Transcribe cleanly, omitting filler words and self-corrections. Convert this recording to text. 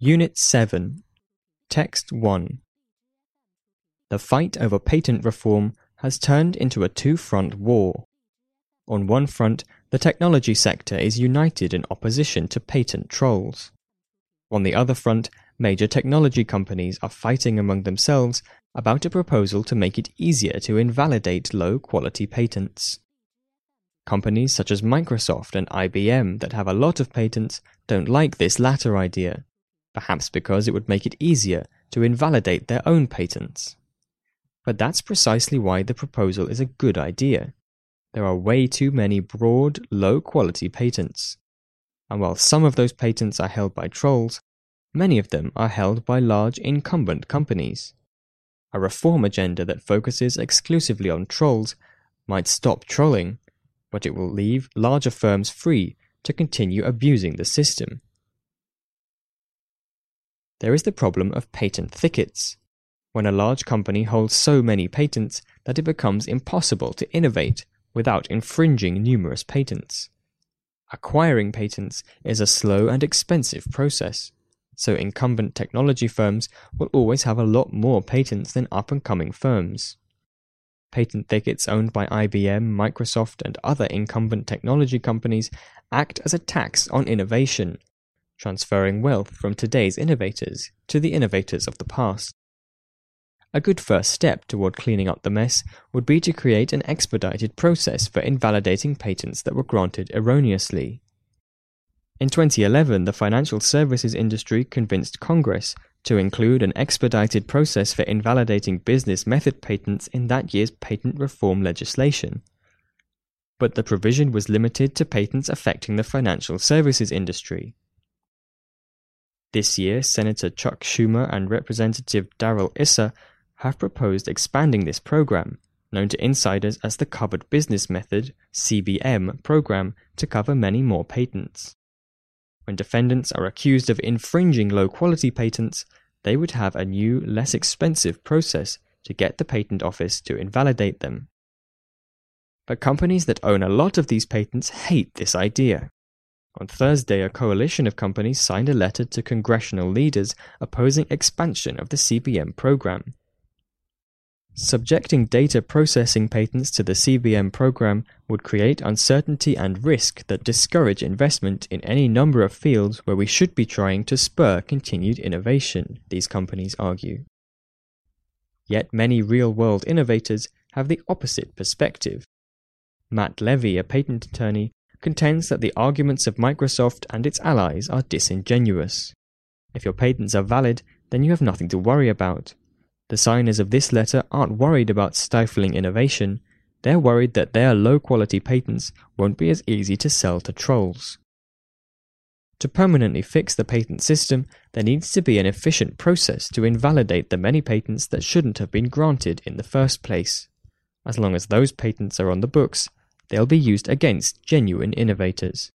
Unit 7, Text 1. The fight over patent reform has turned into a two-front war. On one front, the technology sector is united in opposition to patent trolls. On the other front, major technology companies are fighting among themselves about a proposal to make it easier to invalidate low-quality patents. Companies such as Microsoft and IBM that have a lot of patents don't like this latter idea, perhaps because it would make it easier to invalidate their own patents. But that's precisely why the proposal is a good idea. There are way too many broad, low-quality patents. And while some of those patents are held by trolls, many of them are held by large incumbent companies. A reform agenda that focuses exclusively on trolls might stop trolling, but it will leave larger firms free to continue abusing the system. There is the problem of patent thickets, when a large company holds so many patents that it becomes impossible to innovate without infringing numerous patents. Acquiring patents is a slow and expensive process, so incumbent technology firms will always have a lot more patents than up-and-coming firms. Patent thickets owned by IBM, Microsoft, and other incumbent technology companies act as a tax on innovation, transferring wealth from today's innovators to the innovators of the past. A good first step toward cleaning up the mess would be to create an expedited process for invalidating patents that were granted erroneously. In 2011, the financial services industry convinced Congress to include an expedited process for invalidating business method patents in that year's patent reform legislation. But the provision was limited to patents affecting the financial services industry. This year, Senator Chuck Schumer and Representative Darrell Issa have proposed expanding this program, known to insiders as the Covered Business Method (CBM) program, to cover many more patents. When defendants are accused of infringing low-quality patents, they would have a new, less expensive process to get the Patent Office to invalidate them. But companies that own a lot of these patents hate this idea. On Thursday, a coalition of companies signed a letter to congressional leaders opposing expansion of the CBM program. Subjecting data processing patents to the CBM program would create uncertainty and risk that discourage investment in any number of fields where we should be trying to spur continued innovation, these companies argue. Yet many real-world innovators have the opposite perspective. Matt Levy, a patent attorney, contends that the arguments of Microsoft and its allies are disingenuous. If your patents are valid, then you have nothing to worry about. The signers of this letter aren't worried about stifling innovation, they're worried that their low-quality patents won't be as easy to sell to trolls. To permanently fix the patent system, there needs to be an efficient process to invalidate the many patents that shouldn't have been granted in the first place. As long as those patents are on the books, they'll be used against genuine innovators.